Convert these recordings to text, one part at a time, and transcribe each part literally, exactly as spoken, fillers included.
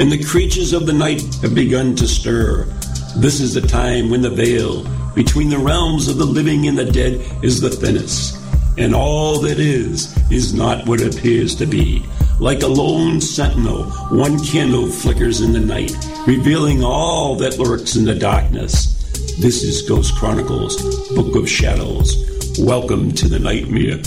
and the creatures of the night have begun to stir. This is the time when the veil between the realms of the living and the dead is the thinnest, and all that is is not what it appears to be. Like a lone sentinel, one candle flickers in the night, revealing all that lurks in the darkness. This is Ghost Chronicles, Book of Shadows. Welcome to the nightmare.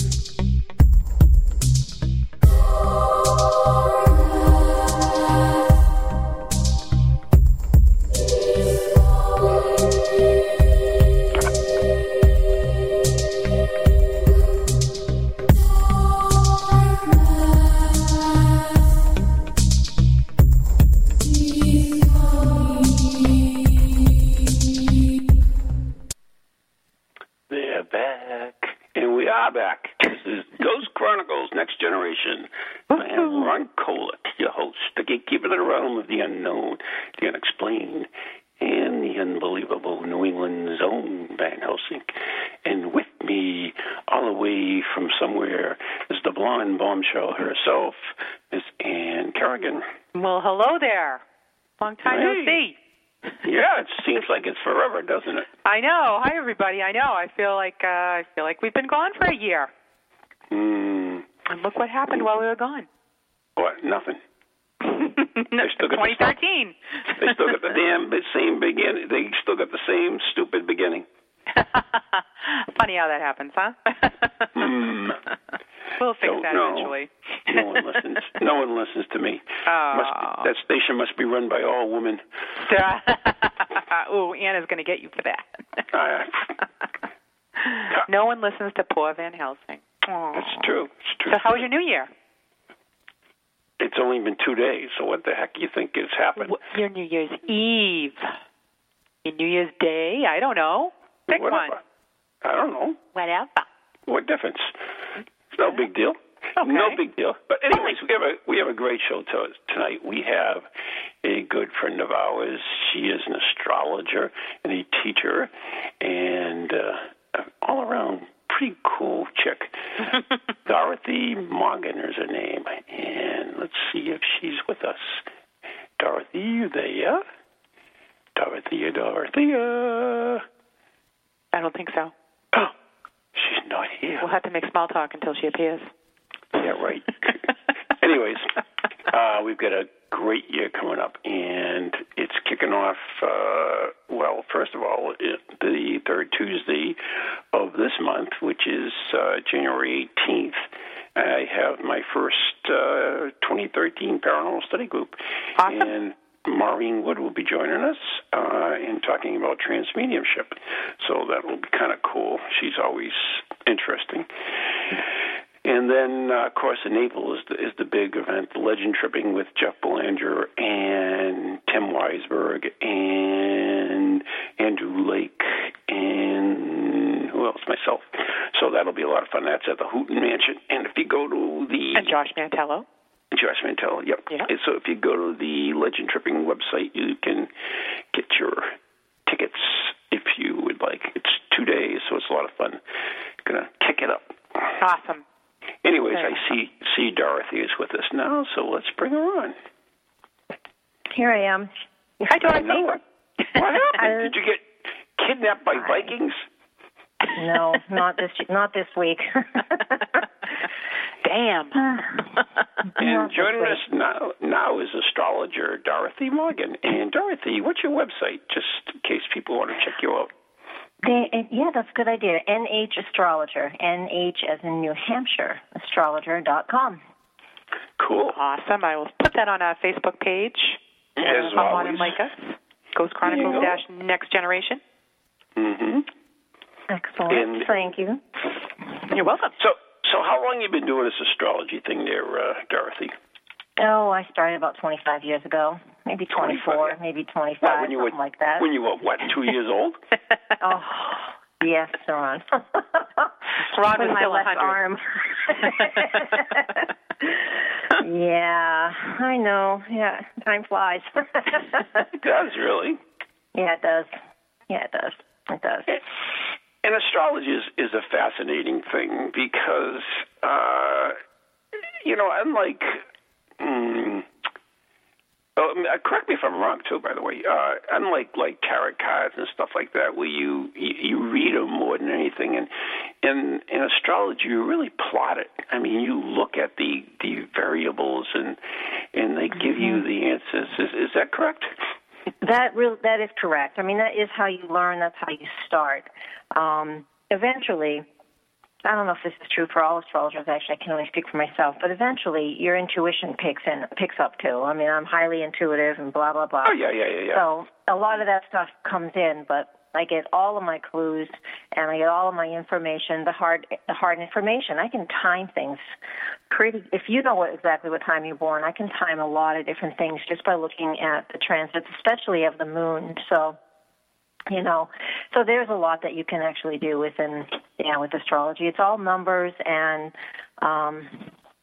I know. I feel like uh, I feel like we've been gone for a year. Mm. And look what happened while we were gone. What? Nothing. No, they still got twenty thirteen. The, they still got the damn same beginning. They still got the same stupid beginning. Funny how that happens, huh? mm. We'll fix Don't that know. Eventually. No one listens. No one listens to me. Oh. Must be, that station must be run by all women. Ooh, Anna's going to get you for that. uh, no one listens to poor Van Helsing. Aww. That's true. It's true. So how was your New Year? It's only been two days, so what the heck do you think has happened? Your New Year's Eve. Your New Year's Day? I don't know. Pick Whatever. one. I don't know. Whatever. What difference? It's no big deal. Okay. No big deal. But anyways, we have a we have a great show to, tonight. We have a good friend of ours. She is an astrologer and a teacher, and uh, an all around pretty cool chick. Dorothy Morgan is her name, and let's see if she's with us. Dorothy, you there? Dorothy, Dorothy. I don't think so. Oh, she's not here. We'll have to make small talk until she appears. Yeah, right. Anyways, uh, we've got a great year coming up, and it's kicking off, uh, well, first of all, it, the third Tuesday of this month, which is uh, January eighteenth. I have my first uh, twenty thirteen Paranormal Study Group. Awesome. And Maureen Wood will be joining us uh, in talking about transmediumship, so that will be kind of cool. She's always interesting. And then, uh, of course, in Naples is the, is the big event, the Legend Tripping with Jeff Belanger and Tim Weisberg and Andrew Lake and who else? Myself. So that'll be a lot of fun. That's at the Hutton Mansion. And if you go to the... And Josh Mantello. Josh Mantello, yep. Yeah. And so if you go to the Legend Tripping website, you can get your tickets if you would like. It's two days, so it's a lot of fun. Going to kick it up. Awesome. Anyways, I see see Dorothy is with us now, so let's bring her on. Here I am. Hi, Dorothy. What happened? Did you get kidnapped by Vikings? No, not this not this week. Damn. And joining us now, now is astrologer Dorothy Morgan. And Dorothy, what's your website, just in case people want to check you out? They, yeah, that's a good idea. N H Astrologer, N H as in New Hampshire, astrologer dot com. Cool. Awesome. I will put that on our Facebook page. As Come always. On and like us. Ghost Chronicles dash Next Generation. Mm-hmm. Excellent. And thank you. You're welcome. So, so how long have you been doing this astrology thing there, uh, Dorothy? Oh, I started about twenty-five years ago. maybe twenty-four, twenty-five, yeah. maybe twenty-five, well, when you something were, like that. When you were, what, two years old? Oh, yes, Ron. Ron was my left arm. Yeah, I know. Yeah, time flies. It does, really. Yeah, it does. Yeah, it does. It does. It, and astrology is, is a fascinating thing because, uh, you know, unlike... Mm, well, correct me if I'm wrong, too, by the way. Uh, unlike like tarot cards and stuff like that, where you, you, you read them more than anything, and in in astrology, you really plot it. I mean, you look at the, the variables, and and they give mm-hmm. you the answers. Is, is that correct? That real that is correct. I mean, that is how you learn. That's how you start. Um, eventually, I don't know if this is true for all astrologers. Actually, I can only speak for myself. But eventually, your intuition picks in picks up too. I mean, I'm highly intuitive and blah blah blah. Oh yeah, yeah, yeah, yeah. So a lot of that stuff comes in, but I get all of my clues and I get all of my information, the hard the hard information. I can time things pretty. If you know what, exactly what time you're born, I can time a lot of different things just by looking at the transits, especially of the moon. So. You know, so there's a lot that you can actually do within, yeah, with astrology. It's all numbers, and um,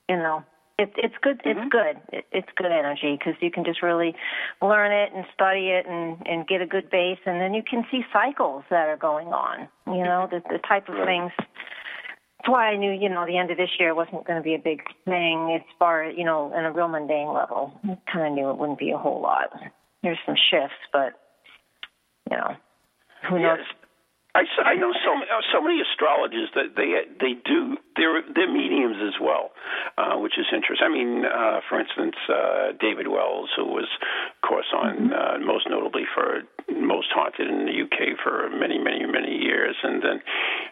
you know, it's it's good. It's mm-hmm. good. It's good energy because you can just really learn it and study it and, and get a good base, and then you can see cycles that are going on. You know, the the type of things. That's why I knew, you know, the end of this year wasn't going to be a big thing as far as, you know, on a real mundane level. I kind of knew it wouldn't be a whole lot. There's some shifts, but you know. Who knows? Yes. I, I know so, so many astrologers that they they do, they're, they're mediums as well, uh, which is interesting. I mean, uh, for instance, uh, David Wells, who was, of course, on uh, most notably for Most Haunted in the U K for many, many, many years, and then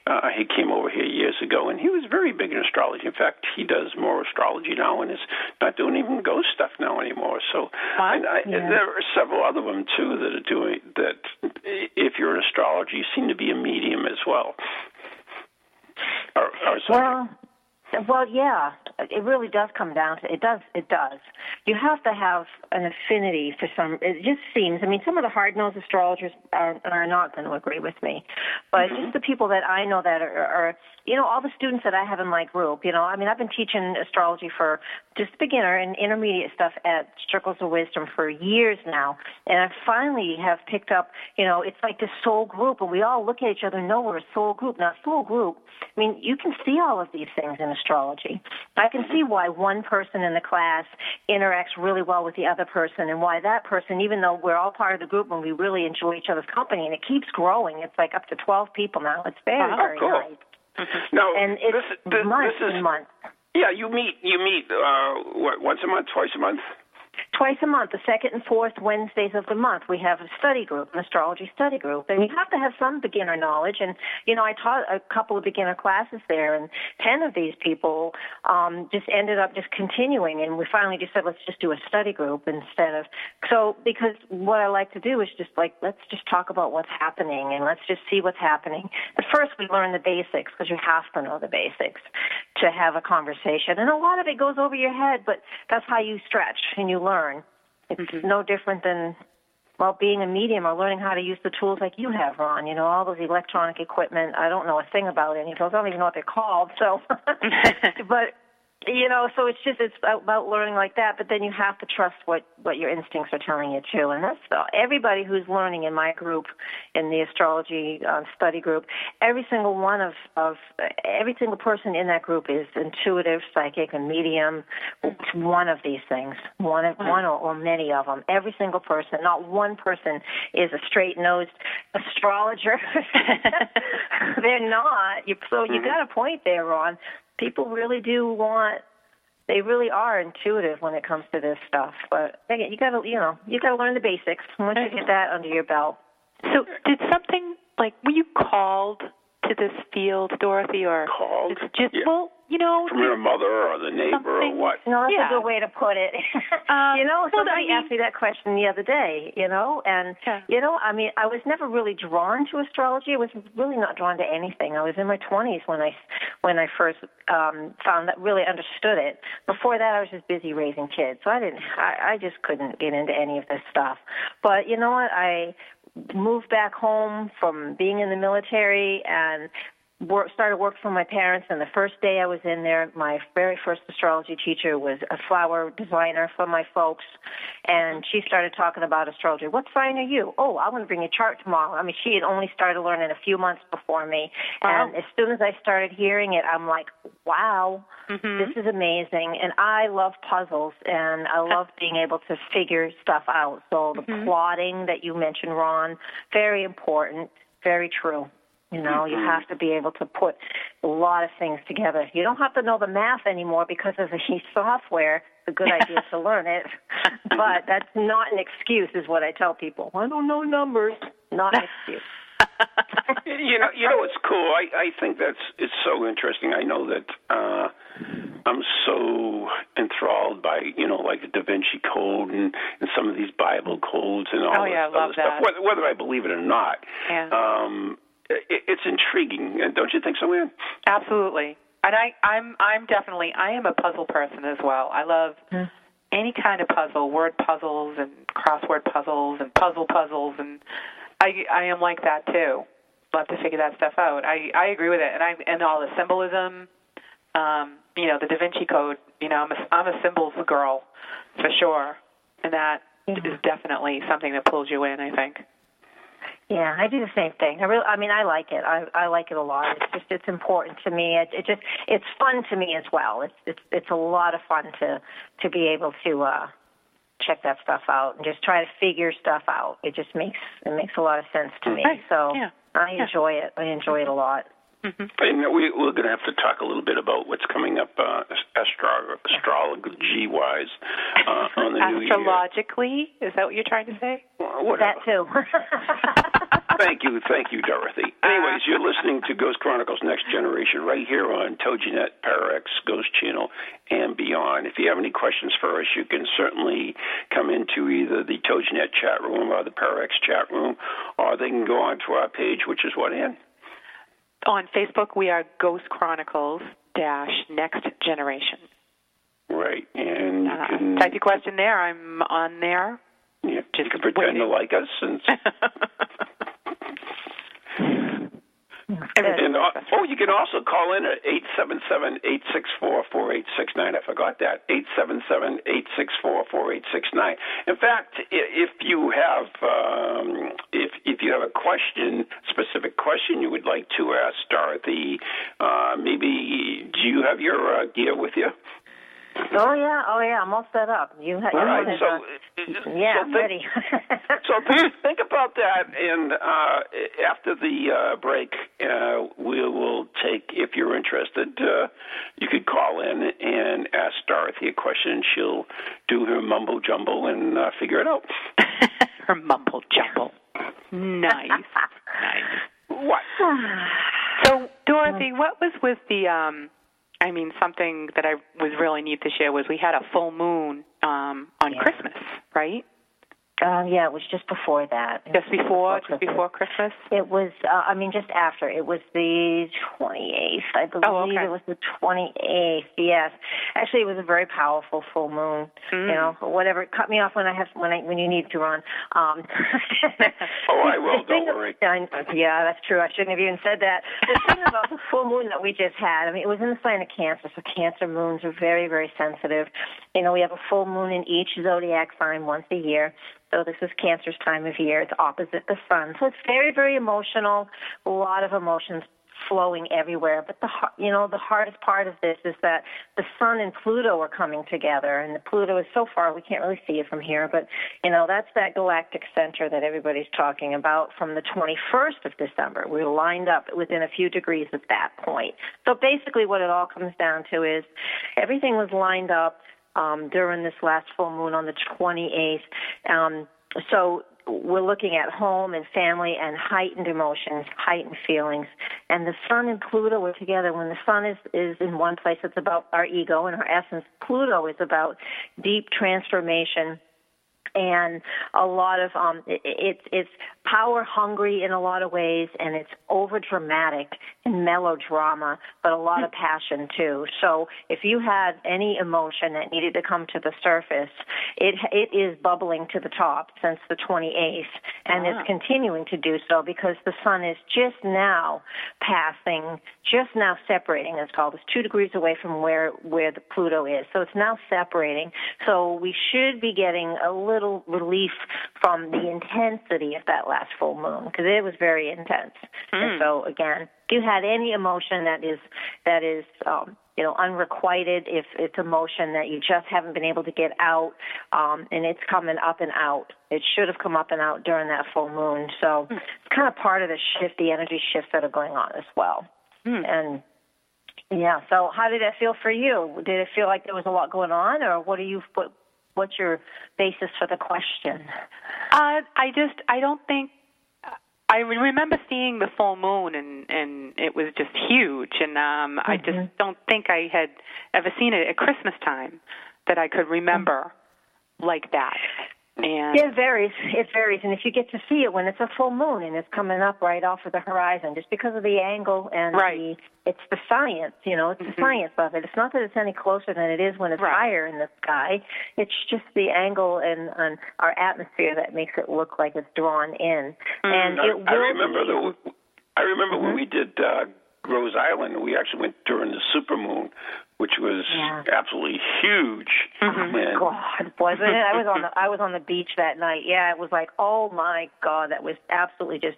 uh, he came over here years ago, and he was very big in astrology. In fact, he does more astrology now and is not doing even ghost stuff now anymore. So I, I, yeah. there are several other ones, too, that are doing that. If you're an astrologer, you seem to be a medium as well. Or, or well, well, yeah, it really does come down to it. Does it does. You have to have an affinity for some. It just seems. I mean, some of the hard-nosed astrologers are, are not going to agree with me, but mm-hmm. just the people that I know that are, are, you know, all the students that I have in my group. You know, I mean, I've been teaching astrology for just beginner and intermediate stuff at Circles of Wisdom for years now, and I finally have picked up. You know, it's like this soul group, and we all look at each other and know we're a soul group. Now, soul group. I mean, you can see all of these things in astrology. I can see why one person in the class interacts really well with the other person and why that person, even though we're all part of the group and we really enjoy each other's company, and it keeps growing. It's like up to twelve people now. It's very, oh, very cool. nice. Mm-hmm. Now, and it's this, this, months this is, and months. Yeah, you meet, you meet uh, what, once a month, twice a month? Twice a month, the second and fourth Wednesdays of the month, we have a study group, an astrology study group, and you have to have some beginner knowledge. And you know, I taught a couple of beginner classes there, and ten of these people um, just ended up just continuing. And we finally just said, let's just do a study group instead of so. Because what I like to do is just like let's just talk about what's happening and let's just see what's happening. But first, we learn the basics because you have to know the basics to have a conversation. And a lot of it goes over your head, but that's how you stretch and you learn. It's mm-hmm. no different than, well, being a medium or learning how to use the tools like you have, Ron. You know, all those electronic equipment. I don't know a thing about any of those. I don't even know what they're called. So, but, you know, so it's just, it's about learning like that. But then you have to trust what, what your instincts are telling you to. And that's the, everybody who's learning in my group, in the astrology uh, study group, every single one of, of, every single person in that group is intuitive, psychic, and medium. It's one of these things, one of, one or, or many of them. Every single person, not one person is a straight-nosed astrologer. They're not. So you got a point there, Ron. People really do want. They really are intuitive when it comes to this stuff. But again, you gotta, you know, you gotta learn the basics. Once you get that under your belt. So, did something like were you called to this field, Dorothy, or called? It's just yeah. well, you know, from your mother or the neighbor or what? No, that's yeah. a good way to put it. um, you know, somebody well, I mean, asked me that question the other day. You know, and yeah. you know, I mean, I was never really drawn to astrology. I was really not drawn to anything. I was in my twenties when I when I first um, found that, really understood it. Before that, I was just busy raising kids, so I didn't. I, I just couldn't get into any of this stuff. But you know what, I. moved back home from being in the military and work, started work for my parents. And the first day I was in there, my very first astrology teacher was a flower designer for my folks. And she started talking about astrology. What sign are you? Oh, I'm going to bring your chart tomorrow. I mean, she had only started learning a few months before me. Wow. And as soon as I started hearing it, I'm like, wow, mm-hmm. this is amazing. And I love puzzles, and I love being able to figure stuff out. So the mm-hmm. plotting that you mentioned, Ron, very important, very true. You know, mm-hmm. you have to be able to put a lot of things together. You don't have to know the math anymore because of the software. It's a good idea to learn it. But that's not an excuse is what I tell people. I don't know numbers. Not an excuse. you know, you know what's cool? I, I think that's it's so interesting. I know that uh, I'm so enthralled by, you know, like the Da Vinci Code and, and some of these Bible codes and all oh, yeah, I love that. Stuff, whether, whether I believe it or not. Yeah. Um, It's intriguing, don't you think so, Ann? Absolutely, and I, I'm I'm definitely I am a puzzle person as well. I love mm. any kind of puzzle, word puzzles and crossword puzzles and puzzle puzzles, and I I am like that too. Love to figure that stuff out. I, I agree with it, and I and all the symbolism. Um, you know, the Da Vinci Code. You know, I'm a, I'm a symbols girl for sure, and that yeah. is definitely something that pulls you in, I think. Yeah, I do the same thing. I really, I mean, I like it. I, I like it a lot. It's just, it's important to me. It, it just, it's fun to me as well. It's, it's, it's a lot of fun to, to be able to uh, check that stuff out and just try to figure stuff out. It just makes, it makes a lot of sense to me. Right. So yeah. I enjoy yeah. it. I enjoy it a lot. Mm-hmm. And we, we're going to have to talk a little bit about what's coming up uh, astro- astrology-wise uh, on the new year. Astrologically? Is that what you're trying to say? Well, that too. Thank you. Thank you, Dorothy. Anyways, you're listening to Ghost Chronicles Next Generation right here on Tojanet, Pararex, Ghost Channel, and beyond. If you have any questions for us, you can certainly come into either the Tojanet chat room or the Pararex chat room, or they can go on to our page, which is what, Ann? On Facebook, we are Ghost Chronicles dash Next Generation. Right, and you uh, can type your question there. I'm on there. Yeah, just you can pretend waiting. to like us, and and oh, you can also call in at eight seven seven eight six four four eight six nine. I forgot that eight seven seven eight six four four eight six nine. In fact, if you have um, if if you have a question, specific question you would like to ask Dorothy, uh, maybe do you have your uh, gear with you? Oh, yeah. Oh, yeah. I'm all set up. You ha- all right. So, uh, yeah, so I'm think, ready. so think, think about that. And uh, after the uh, break, uh, we will take, if you're interested, uh, you could call in and ask Dorothy a question. She'll do her mumble jumble and uh, figure it out. Her mumble jumble. Nice. Nice. What? So, Dorothy, what was with the... Um, I mean, something that I was really neat this year was we had a full moon um, on yeah. Christmas, right? Uh, yeah, it was just before that. Just before, just before Christmas? It was, uh, I mean, just after. It was the twenty-eighth, I believe. Oh, okay. It was the twenty-eighth, yes. Actually, it was a very powerful full moon. Mm. You know, whatever. Cut me off when I have when I, when you need to, Ron. Um, oh, I will. Don't worry. Yeah, that's true. I shouldn't have even said that. The thing about the full moon that we just had, I mean, it was in the sign of Cancer, so Cancer moons are very, very sensitive. You know, we have a full moon in each zodiac sign once a year. So this is Cancer's time of year. It's opposite the sun. So it's very, very emotional, a lot of emotions flowing everywhere. But, the you know, the hardest part of this is that the sun and Pluto are coming together, and the Pluto is so far we can't really see it from here. But, you know, that's that galactic center that everybody's talking about from the twenty-first of December. We're lined up within a few degrees at that point. So basically what it all comes down to is everything was lined up Um, during this last full moon on the twenty-eighth. Um, so we're looking at home and family and heightened emotions, heightened feelings, and the Sun and Pluto are together. When the Sun is, is in one place, it's about our ego and our essence. Pluto is about deep transformation and a lot of um, it, it, it's power hungry in a lot of ways, and it's over dramatic and melodrama, but a lot of passion too. So if you had any emotion that needed to come to the surface, it it is bubbling to the top since the twenty-eighth, and wow. It's continuing to do so because the Sun is just now passing, just now separating. It's called. It's two degrees away from where where the Pluto is, so it's now separating. So we should be getting a little. Relief from the intensity of that last full moon, because it was very intense. Mm. And so again, if you had any emotion that is that is um, you know, unrequited, if it's emotion that you just haven't been able to get out, um, and it's coming up and out. It should have come up and out during that full moon. So mm. it's kind of part of the shift, the energy shifts that are going on as well. Mm. And yeah, so how did that feel for you? Did it feel like there was a lot going on, or what do you what, What's your basis for the question? Uh, I just, I don't think, I remember seeing the full moon, and, and it was just huge, and um, mm-hmm. I just don't think I had ever seen it at Christmas time that I could remember mm-hmm. like that. And it varies. It varies. And if you get to see it when it's a full moon and it's coming up right off of the horizon, just because of the angle and right. the it's the science, you know, it's mm-hmm. the science of it. It's not that it's any closer than it is when it's right. higher in the sky. It's just the angle and, and our atmosphere that makes it look like it's drawn in. Mm-hmm. And it I, will I remember, the, I remember mm-hmm. when we did uh, Rose Island, we actually went during the supermoon, which was yeah. absolutely huge. Mm-hmm. And God, wasn't it? I was on the I was on the beach that night. Yeah, it was like, oh my God, that was absolutely just.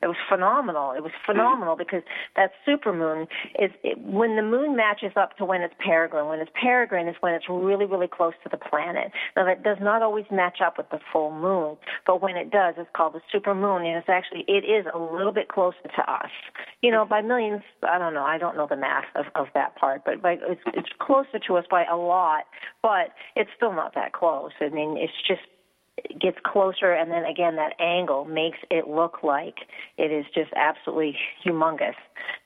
It was phenomenal. It was phenomenal mm-hmm. because that supermoon is it, when the moon matches up to when it's perigee. When it's perigee is when it's really, really close to the planet. Now, that does not always match up with the full moon, but when it does, it's called the supermoon, and it's actually, it is a little bit closer to us. You know, by millions, I don't know, I don't know the math of, of that part, but by, it's, it's closer to us by a lot, but it's still not that close. I mean, it's just, it gets closer, and then again, that angle makes it look like it is just absolutely humongous.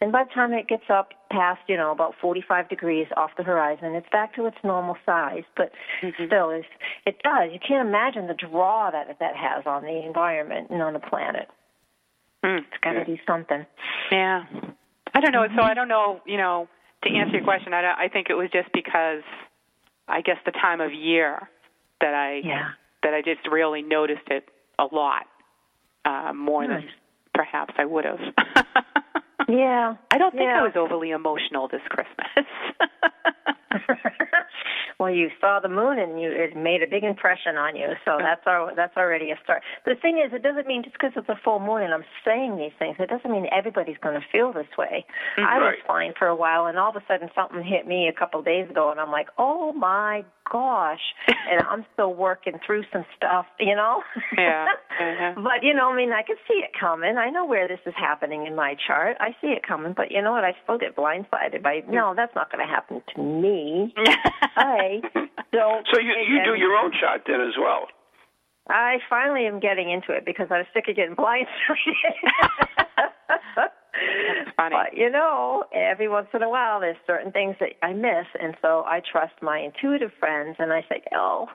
And by the time it gets up past, you know, about forty-five degrees off the horizon, it's back to its normal size, but mm-hmm. still, it's, it does. You can't imagine the draw that that has on the environment and on the planet. Mm. It's got to be something. Yeah. I don't know. Mm-hmm. So I don't know, you know, to answer your question, I, don't, I think it was just because, I guess, the time of year that I... Yeah. that I just really noticed it a lot, uh, more nice. than perhaps I would have. yeah. I don't think yeah. I was overly emotional this Christmas. Well, you saw the moon, and you, it made a big impression on you, so that's our, that's already a start. The thing is, it doesn't mean just because it's a full moon and I'm saying these things, it doesn't mean everybody's going to feel this way. Mm-hmm. I was fine for a while, and all of a sudden something hit me a couple of days ago, and I'm like, oh, my gosh, and I'm still working through some stuff, you know? Yeah. Mm-hmm. But, you know, I mean, I can see it coming. I know where this is happening in my chart. I see it coming, but you know what? I still get blindsided by, no, that's not going to happen to me. I don't. So you, you do your own shot then as well. I finally am getting into it because I was sick of getting blindsided. Funny. But, you know, every once in a while there's certain things that I miss, and so I trust my intuitive friends, and I say, oh,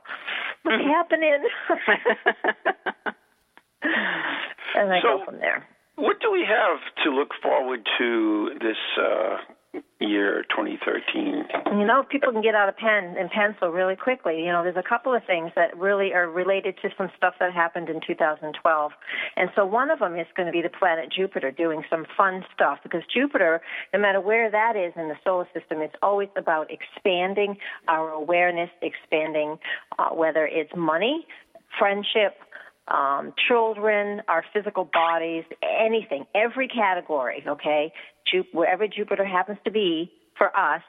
what's happening? And I so, go from there. What do we have to look forward to this uh, year, twenty thirteen? You know, people can get out a pen and pencil really quickly. You know, there's a couple of things that really are related to some stuff that happened in two thousand twelve. And so one of them is going to be the planet Jupiter doing some fun stuff, because Jupiter, no matter where that is in the solar system, it's always about expanding our awareness, expanding uh, whether it's money, friendship, Um, children, our physical bodies, anything, every category, okay? Ju- wherever Jupiter happens to be for us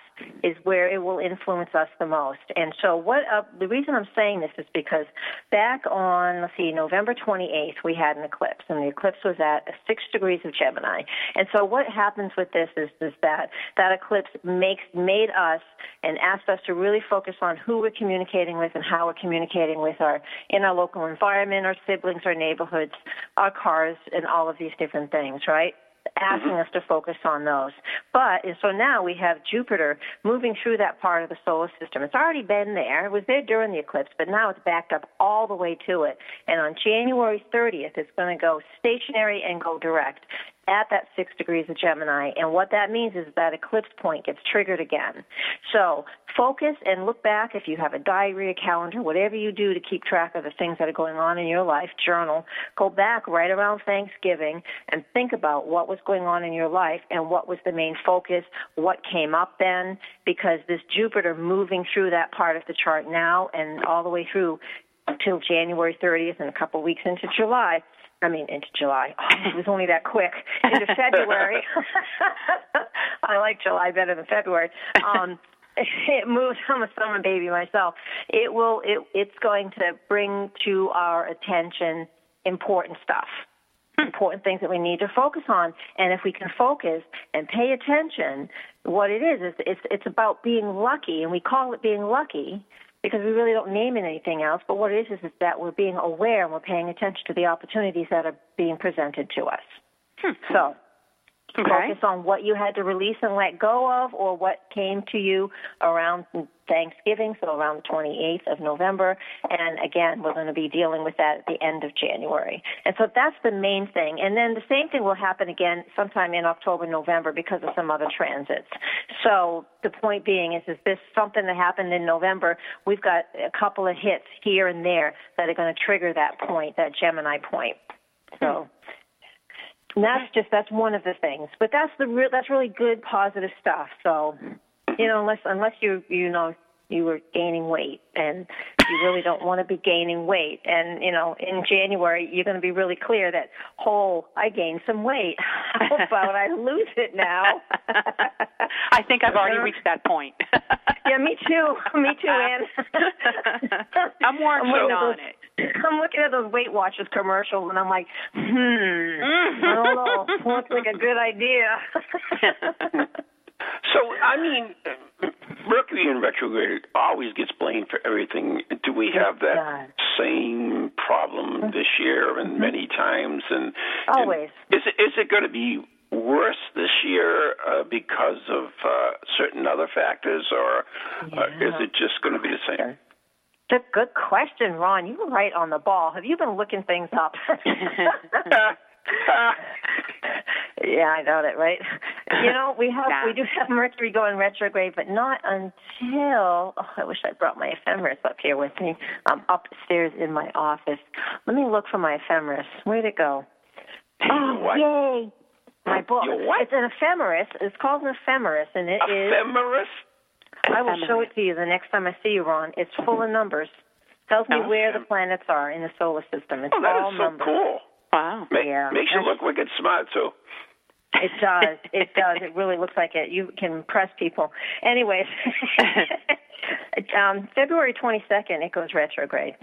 is where it will influence us the most. And so what uh, the reason I'm saying this is because back on, let's see, November twenty-eighth, we had an eclipse, and the eclipse was at six degrees of Gemini. And so what happens with this is, is that that eclipse makes made us and asked us to really focus on who we're communicating with and how we're communicating with our in our local environment, our siblings, our neighborhoods, our cars, and all of these different things, right? asking mm-hmm. us to focus on those. But, and so now we have Jupiter moving through that part of the solar system. It's already been there. It was there during the eclipse, but now it's backed up all the way to it. And on January thirtieth, it's going to go stationary and go direct at that six degrees of Gemini. And what that means is that eclipse point gets triggered again. So focus and look back. If you have a diary, a calendar, whatever you do to keep track of the things that are going on in your life, journal, go back right around Thanksgiving and think about what was going on in your life and what was the main focus, what came up then, because this Jupiter moving through that part of the chart now and all the way through until January thirtieth and a couple weeks into July, I mean, into July. Oh, it was only that quick. Into February. I like July better than February. Um, it moves. I'm a summer baby myself. It will. It, it's going to bring to our attention important stuff, important things that we need to focus on. And if we can focus and pay attention, what it is is it's it's about being lucky, and we call it being lucky, because we really don't name it anything else. But what it is, is is that we're being aware and we're paying attention to the opportunities that are being presented to us. Hmm. So okay. Focus on what you had to release and let go of, or what came to you around Thanksgiving, so around the twenty-eighth of November. And, again, we're going to be dealing with that at the end of January. And so that's the main thing. And then the same thing will happen again sometime in October, November, because of some other transits. So the point being is, is this something that happened in November? We've got a couple of hits here and there that are going to trigger that point, that Gemini point. So... And that's just, that's one of the things. But that's the re- that's really good, positive stuff. So, you know, unless unless you, you know, you were gaining weight and you really don't want to be gaining weight. And, you know, in January, you're going to be really clear that, oh, I gained some weight. How about I lose it now? I think I've already reached that point. Yeah, me too. Me too, Ann. I'm warm I'm on those, it. I'm looking at those Weight Watchers commercials, and I'm like, hmm, I don't know. Looks like a good idea. So, I mean, Mercury in retrograde always gets blamed for everything. Do we have that God. same problem this year and many times? And always. And is it, is it going to be worse this year uh, because of uh, certain other factors, or yeah. uh, is it just going to be the same? That's a good question, Ron. You were right on the ball. Have you been looking things up? Yeah, I know that, right? You know, we have yeah. we do have Mercury going retrograde, but not until, oh, I wish I brought my ephemeris up here with me. I'm upstairs in my office. Let me look for my ephemeris. Where'd it go? Oh, what? Yay. My book. It's an ephemeris. It's called an ephemeris, and it ephemeris? is... Ephemeris? I will show it to you the next time I see you, Ron. It's full of numbers. Tells me oh, where the planets are in the solar system. It's oh, that all is so numbers. cool. Wow. Make, yeah. Makes you look wicked smart, too. It does. It does. It really looks like it. You can impress people. Anyways, um, February twenty-second, it goes retrograde.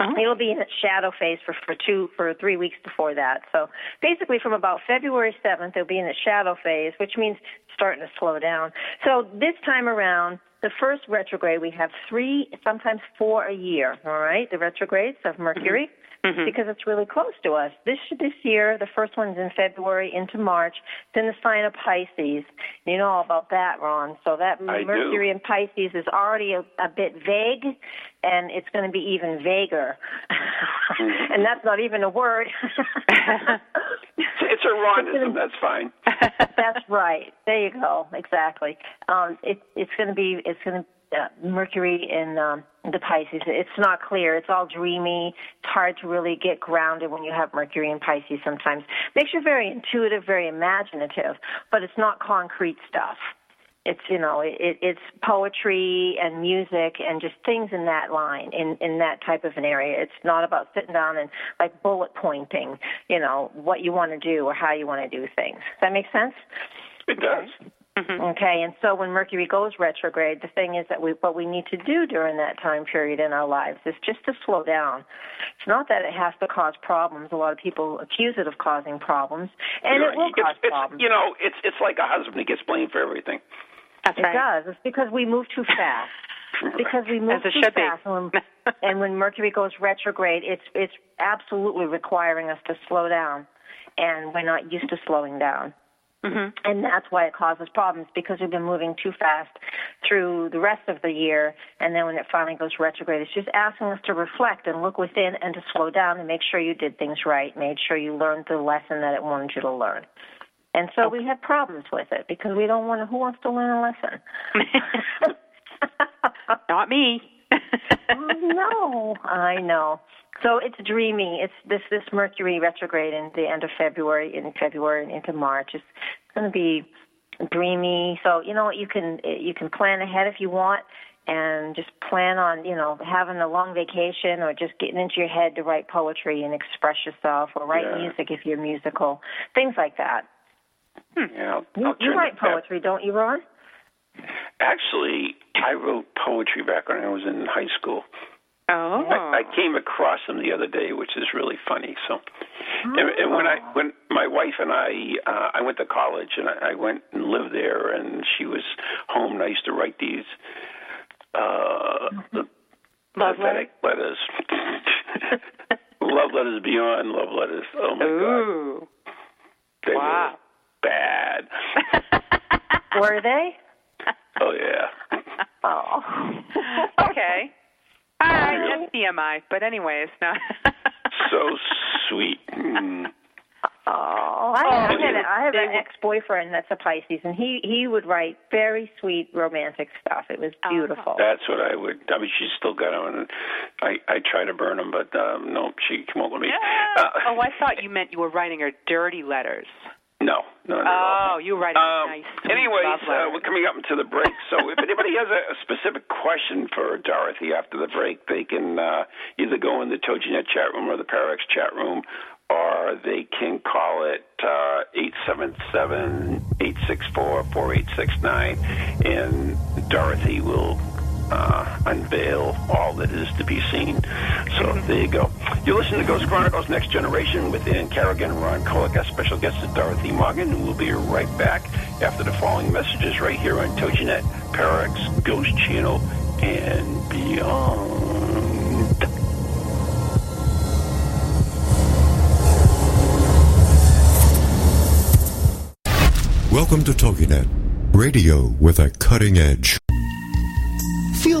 Oh. It'll be in its shadow phase for, for two for three weeks before that. So basically from about February seventh, it'll be in its shadow phase, which means starting to slow down. So this time around, the first retrograde, we have three, sometimes four a year, all right, the retrogrades of Mercury. Mm-hmm. Mm-hmm. Because it's really close to us. This this year, the first one's in February into March. It's in the sign of Pisces. You know all about that, Ron. So that I Mercury do. in Pisces is already a, a bit vague, and it's going to be even vaguer. Mm-hmm. And that's not even a word. It's a Ronism. That's fine. That's right. There you go. Exactly. Um, it, it's going to be. It's going to. Uh, Mercury in um, the Pisces. It's not clear. It's all dreamy. It's hard to really get grounded when you have Mercury in Pisces sometimes. Makes you very intuitive, very imaginative, but it's not concrete stuff. It's, you know, it, it's poetry and music and just things in that line, in, in that type of an area. It's not about sitting down and, like, bullet pointing, you know, what you want to do or how you want to do things. Does that make sense? It does. Okay. Okay, and so when Mercury goes retrograde, the thing is that we what we need to do during that time period in our lives is just to slow down. It's not that it has to cause problems. A lot of people accuse it of causing problems, and You're it right. will it's, cause it's, problems. You know, it's it's like a husband who gets blamed for everything. That's it right. does. It's because we move too fast. because we move too fast, and when, and when Mercury goes retrograde, it's it's absolutely requiring us to slow down, and we're not used to slowing down. Mm-hmm. And that's why it causes problems, because we've been moving too fast through the rest of the year, and then when it finally goes retrograde, it's just asking us to reflect and look within and to slow down and make sure you did things right, made sure you learned the lesson that it wanted you to learn. And so okay. we have problems with it, because we don't want to, who wants to learn a lesson? Not me. Oh, no, I know. So it's dreamy. It's this this Mercury retrograde in the end of February, in February and into March. It's going to be dreamy. So you know what, you can you can plan ahead if you want, and just plan on you know having a long vacation, or just getting into your head to write poetry and express yourself, or write yeah. music if you're musical, things like that. Hmm. Yeah, I'll, you I'll you write poetry, don't you, Ron? Actually, I wrote poetry back when I was in high school. Oh. I, I came across them the other day, which is really funny. So, oh. and, and when I, when my wife and I, uh, I went to college and I, I went and lived there, and she was home. And I used to write these uh, pathetic letters, love letters beyond love letters. Oh my Ooh. God! They wow. were bad. Were they? Oh yeah. Oh. Okay. All right, that's B M I, but anyways, no. So sweet. Mm. Oh, I have, oh, I have, an, I have an ex-boyfriend that's a Pisces, and he, he would write very sweet romantic stuff. It was beautiful. That's what I would. I mean, she's still got them, and I, I try to burn them, but um, no, she won't let me. Yeah. Uh, oh, I thought you meant you were writing her dirty letters. No, no, no. Oh, you're right. Um, nice. Anyways, uh, we're coming up into the break. So if anybody has a, a specific question for Dorothy after the break, they can uh, either go in the Tojanet chat room or the Pararex chat room, or they can call it eight seven seven, eight six four, four eight six nine, and Dorothy will uh, unveil all that is to be seen. So there you go. You listen to Ghost Chronicles Next Generation with Ann Carrigan and Ron Kolek. Our special guest is Dorothy Morgan, who will be right back after the following messages right here on Tojanet, Pararex, Ghost Channel, and beyond. Welcome to Tojanet, radio with a cutting edge. Feel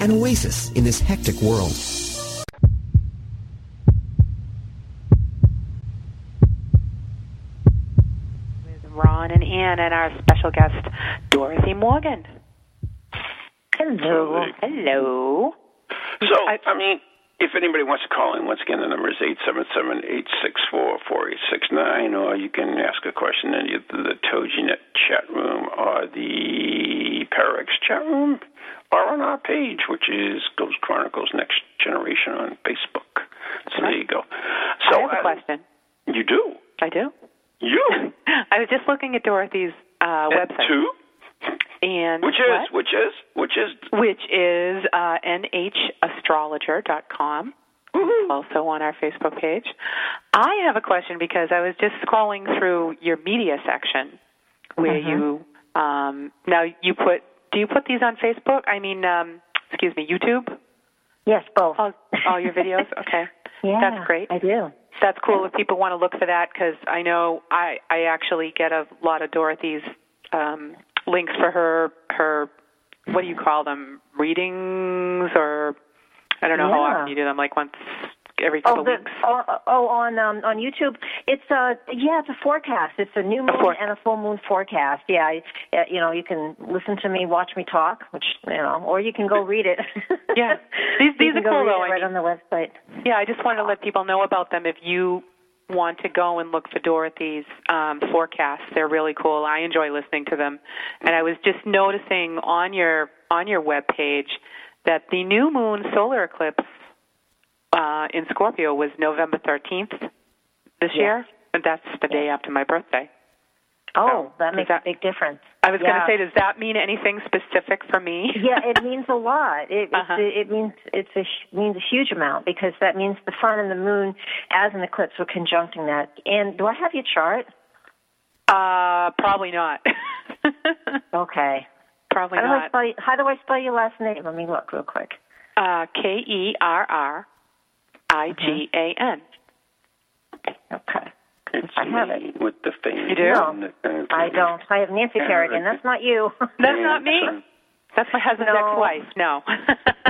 an oasis in this hectic world. With Ron and Ann and our special guest, Dorothy Morgan. Hello. Hello. So, I, I mean, if anybody wants to call in, once again, the number is eight seven seven, eight six four, four eight six nine, or you can ask a question in either the Tojanet chat room or the Pararex chat room, or on our page, which is Ghost Chronicles Next Generation on Facebook. So there you go. So, I have a question. Uh, you do? I do. You? I was just looking at Dorothy's uh, website. Two? And which is, which is, which is? Which is uh, N H Astrologer dot com, mm-hmm. also on our Facebook page. I have a question because I was just scrolling through your media section where mm-hmm. you, um, now you put, do you put these on Facebook? I mean, um, excuse me, YouTube? Yes, both. All, all your videos? Okay. Yeah, that's great. I do. That's cool if people want to look for that, because I know I, I actually get a lot of Dorothy's um, links for her, her, what do you call them, readings, or I don't know yeah. how often you do them, like once every couple oh, the, of weeks? Oh, oh on um, on YouTube, it's a yeah, it's a forecast. It's a new moon a for- and a full moon forecast. Yeah, it, you know, you can listen to me, watch me talk, which you know, or you can go read it. Yeah, these these are cool though. Right on the website. Yeah, I just wanted to let people know about them if you want to go and look for Dorothy's um, forecasts. They're really cool. I enjoy listening to them. And I was just noticing on your on your webpage that the new moon solar eclipse uh, in Scorpio was November thirteenth this yeah. year. And that's the day yeah. after my birthday. Oh, so, that makes that, a big difference. I was yeah. going to say, does that mean anything specific for me? Yeah, it means a lot. It, uh-huh. it, it means it's a, means a huge amount because that means the sun and the moon as an eclipse were conjuncting that. And do I have your chart? Uh, probably not. Okay. Probably how not. Do I spell, how do I spell your last name? Let me look real quick. Uh, K E R R I G A N. Mm-hmm. Okay. It's I have it. With the thing. You do? No, the I don't. I have Nancy Kerrigan. That's not you. That's not me? That's my husband's no. ex-wife. No.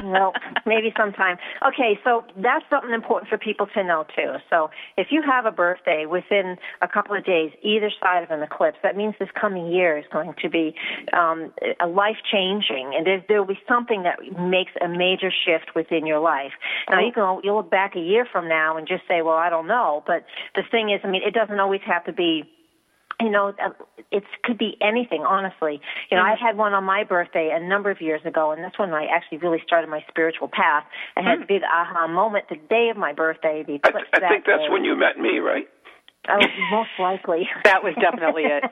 No, maybe sometime. Okay, so that's something important for people to know, too. So if you have a birthday within a couple of days, either side of an eclipse, that means this coming year is going to be um, a life-changing, and there, there'll be something that makes a major shift within your life. Now, you can, you'll look back a year from now and just say, well, I don't know, but the thing is, I mean, it doesn't always have to be, you know, it could be anything, honestly. You know, mm-hmm. I had one on my birthday a number of years ago, and that's when I actually really started my spiritual path. I had mm-hmm. a big aha moment the day of my birthday. The eclipse I, th- I that think that's day. When you met me, right? I was most likely. That was definitely it.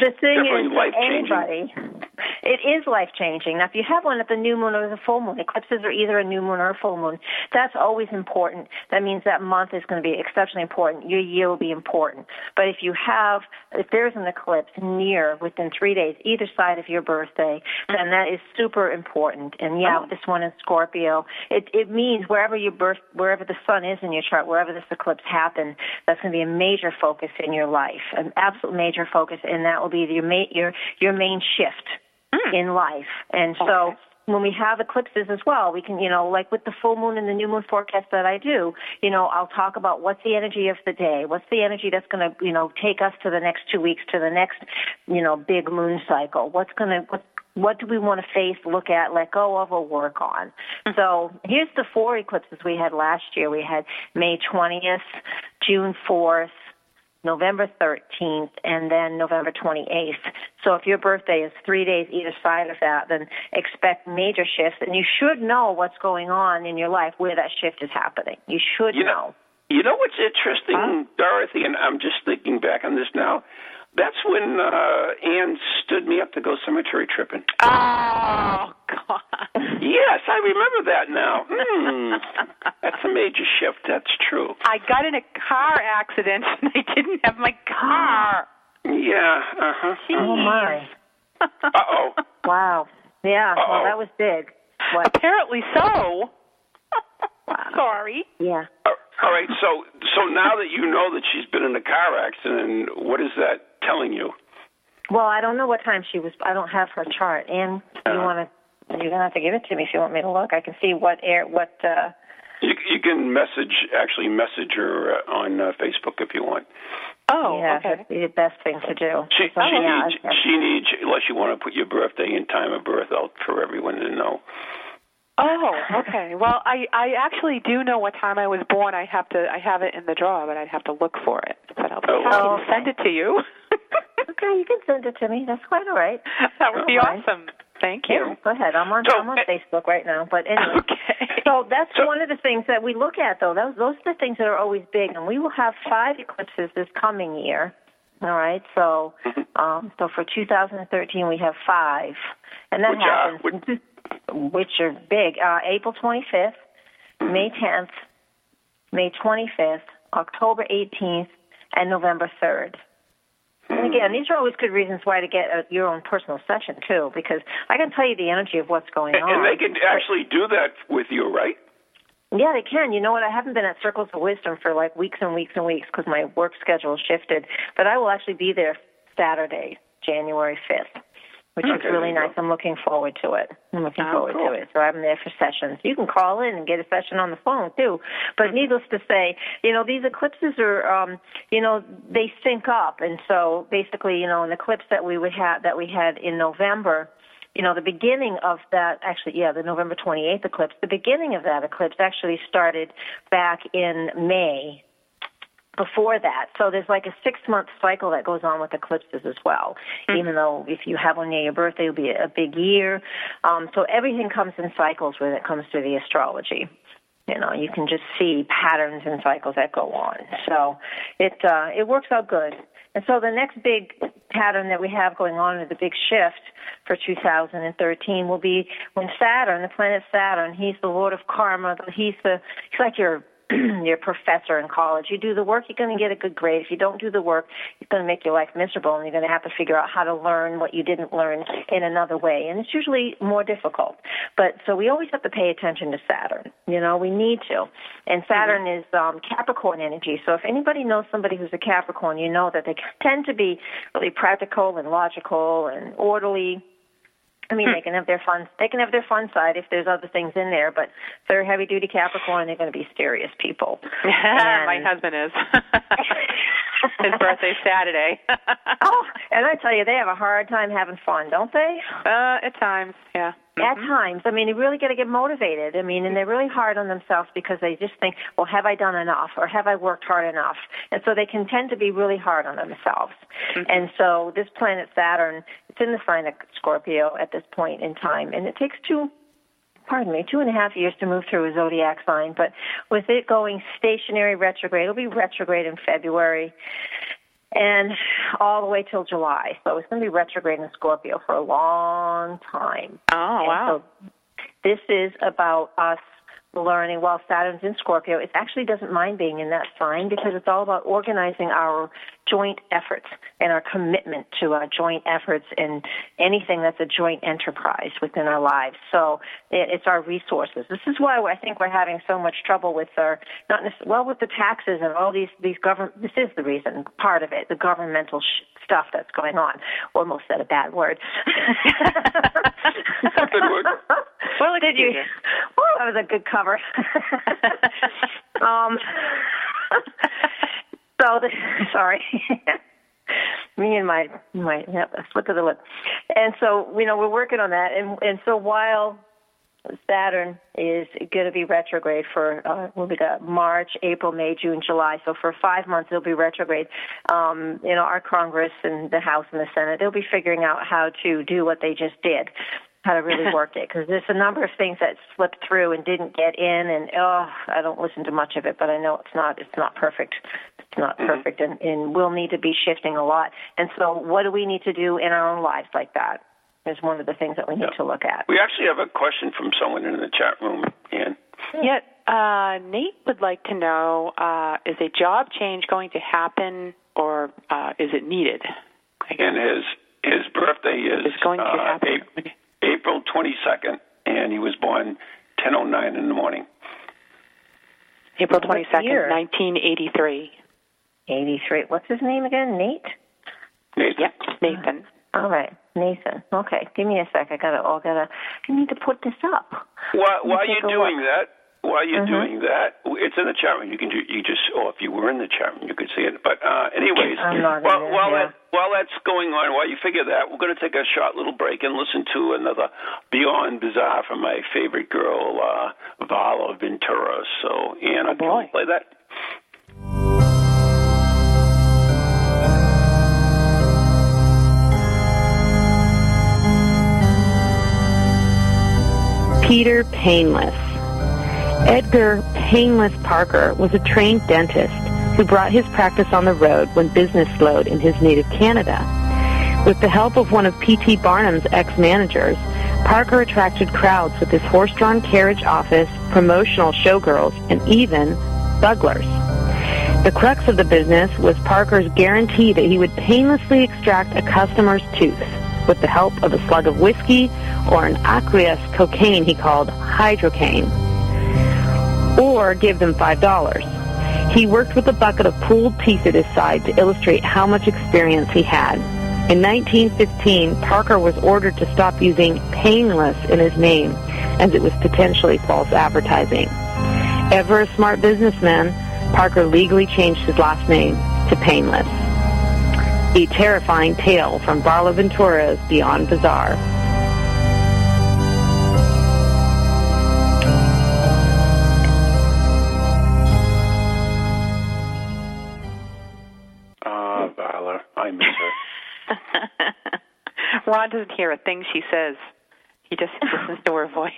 The thing is, anybody, it is life-changing. Now, if you have one at the new moon or the full moon, eclipses are either a new moon or a full moon. That's always important. That means that month is going to be exceptionally important. Your year will be important. But if you have, if there's an eclipse near within three days, either side of your birthday, then that is super important. And yeah, oh. this one in Scorpio, it, it means wherever your birth, wherever the sun is in your chart, wherever this eclipse happens, and that's going to be a major focus in your life, an absolute major focus, and that will be your ma- your, your main shift mm. in life. And so okay. when we have eclipses as well, we can, you know, like with the full moon and the new moon forecast that I do, you know, I'll talk about what's the energy of the day, what's the energy that's going to, you know, take us to the next two weeks, to the next, you know, big moon cycle, what's going to, what's What do we want to face, look at, let go of, or work on? So here's the four eclipses we had last year. We had May twentieth, June fourth, November thirteenth, and then November twenty-eighth. So if your birthday is three days either side of that, then expect major shifts. And you should know what's going on in your life, where that shift is happening. You should you know, know. You know what's interesting, huh? Dorothy, and I'm just thinking back on this now. That's when uh, Ann stood me up to go cemetery tripping. Oh, God. Yes, I remember that now. Mm. That's a major shift. That's true. I got in a car accident, and I didn't have my car. Yeah, uh-huh. Jeez. Oh, my. Uh-oh. Wow. Yeah, Uh-oh. Well, that was big. What? Apparently so. Sorry. Yeah. Uh, all right, so so now that you know that she's been in a car accident, what is that telling you? Well, I don't know what time she was. I don't have her chart. And you uh, want to? You're gonna have to give it to me if you want me to look. I can see what air. What? Uh, you you can message actually message her uh, on uh, Facebook if you want. Oh, yeah, okay. That's the best thing to do. She, so, she, yeah, needs, okay. she needs unless you want to put your birthday and time of birth out for everyone to know. Oh, okay. Well, I, I actually do know what time I was born. I have to I have it in the drawer, but I'd have to look for it. But I'll oh, oh, okay. send it to you. Okay, you can send it to me. That's quite all right. That would be okay. awesome. Thank you. Yeah, go ahead. I'm on so, I'm on Facebook right now. But anyway, okay. so that's so, one of the things that we look at, though. Those those are the things that are always big, and we will have five eclipses this coming year. All right, so um, so for two thousand thirteen we have five, and that which happens. Are, which, which are big. Uh, April twenty-fifth, May tenth, May twenty-fifth, October eighteenth, and November third. And again, these are always good reasons why to get a, your own personal session too, because I can tell you the energy of what's going and, on. And they can actually do that with you, right? Yeah, they can. You know what? I haven't been at Circles of Wisdom for like weeks and weeks and weeks because my work schedule shifted. But I will actually be there Saturday, January fifth. which okay, is really nice. Go. I'm looking forward to it. I'm looking oh, forward cool. to it. So I'm there for sessions. You can call in and get a session on the phone, too. But mm-hmm. needless to say, you know, these eclipses are, um, you know, they sync up. And so basically, you know, an eclipse that we would have, that we had in November, you know, the beginning of that, actually, yeah, the November twenty-eighth eclipse, the beginning of that eclipse actually started back in May before that. So there's like a six-month cycle that goes on with eclipses as well, mm-hmm. even though if you have one near your birthday, it'll be a big year. Um, so everything comes in cycles when it comes to the astrology. You know, you can just see patterns and cycles that go on. So it uh, it works out good. And so the next big pattern that we have going on is the big shift for two thousand thirteen will be when Saturn, the planet Saturn, he's the lord of karma. He's the he's like your your professor in college. You do the work, you're going to get a good grade. If you don't do the work, it's going to make your life miserable, and you're going to have to figure out how to learn what you didn't learn in another way. And it's usually more difficult. But so we always have to pay attention to Saturn. You know, we need to. And Saturn mm-hmm. is um, Capricorn energy. So if anybody knows somebody who's a Capricorn, you know that they tend to be really practical and logical and orderly. I mean, they can have their fun. They can have their fun side if there's other things in there, but if they're heavy-duty Capricorn, they're going to be serious people. Yeah, my husband is. His birthday's Saturday. Oh, and I tell you, they have a hard time having fun, don't they? Uh, at times, yeah. At mm-hmm. times. I mean, they really got to get motivated. I mean, and they're really hard on themselves because they just think, well, have I done enough or have I worked hard enough? And so they can tend to be really hard on themselves. Mm-hmm. And so this planet Saturn, it's in the sign of Scorpio at this point in time, and it takes two Pardon me, two and a half years to move through a zodiac sign, but with it going stationary retrograde, it'll be retrograde in February and all the way till July. So it's going to be retrograde in Scorpio for a long time. Oh, and wow. So this is about us learning while Saturn's in Scorpio. It actually doesn't mind being in that sign because it's all about organizing our joint efforts and our commitment to our joint efforts in anything that's a joint enterprise within our lives. So it's our resources. This is why I think we're having so much trouble with our, not well, with the taxes and all these, these government, this is the reason, part of it, the governmental sh- stuff that's going on. Almost said a bad word. That's a good word. Well, did you? Well, that was a good cover. um, So, the, sorry, me and my, my yep, slip of the lip. And so, you know, we're working on that. And and so while Saturn is going to be retrograde for, uh, what we got, March, April, May, June, July. So for five months, it'll be retrograde. Um, you know, our Congress and the House and the Senate, they'll be figuring out how to do what they just did. How to really work it, because there's a number of things that slipped through and didn't get in, and oh, I don't listen to much of it, but I know it's not it's not perfect, it's not mm-hmm. perfect, and, and we'll need to be shifting a lot. And so, what do we need to do in our own lives like that? Is one of the things that we need yeah. to look at. We actually have a question from someone in the chat room, Ann. Yeah, uh, Nate would like to know: uh, is a job change going to happen, or uh, is it needed? And his his birthday is it's going to uh, happen. A- April twenty-second, and he was born ten oh nine in the morning. April twenty-second, nineteen eighty-three. eighty-three. What's his name again? Nate? Nathan. Yep, Nathan. All right, Nathan. Okay, give me a sec. I gotta. I gotta. I need to put this up. Why, why are you doing that? While you're mm-hmm. doing that, it's in the chat room. You can do, you just, or oh, if you were in the chat room, you could see it. But uh, anyways, while, there, while, yeah. that, while that's going on, while you figure that, we're going to take a short little break and listen to another Beyond Bizarre from my favorite girl, uh, Vala Ventura. So, Anna, oh, can you play that? Peter Painless. Edgar Painless Parker was a trained dentist who brought his practice on the road when business slowed in his native Canada. With the help of one of P T Barnum's ex-managers, Parker attracted crowds with his horse-drawn carriage office, promotional showgirls, and even buglers. The crux of the business was Parker's guarantee that he would painlessly extract a customer's tooth with the help of a slug of whiskey or an aqueous cocaine he called hydrocaine, or give them five dollars. He worked with a bucket of pooled teeth at his side to illustrate how much experience he had. In nineteen fifteen, Parker was ordered to stop using Painless in his name, as it was potentially false advertising. Ever a smart businessman, Parker legally changed his last name to Painless. A terrifying tale from Barloventura's Beyond Bizarre. Ah, uh, Valor, I miss her. Ron doesn't hear a thing she says. He just listens to her voice.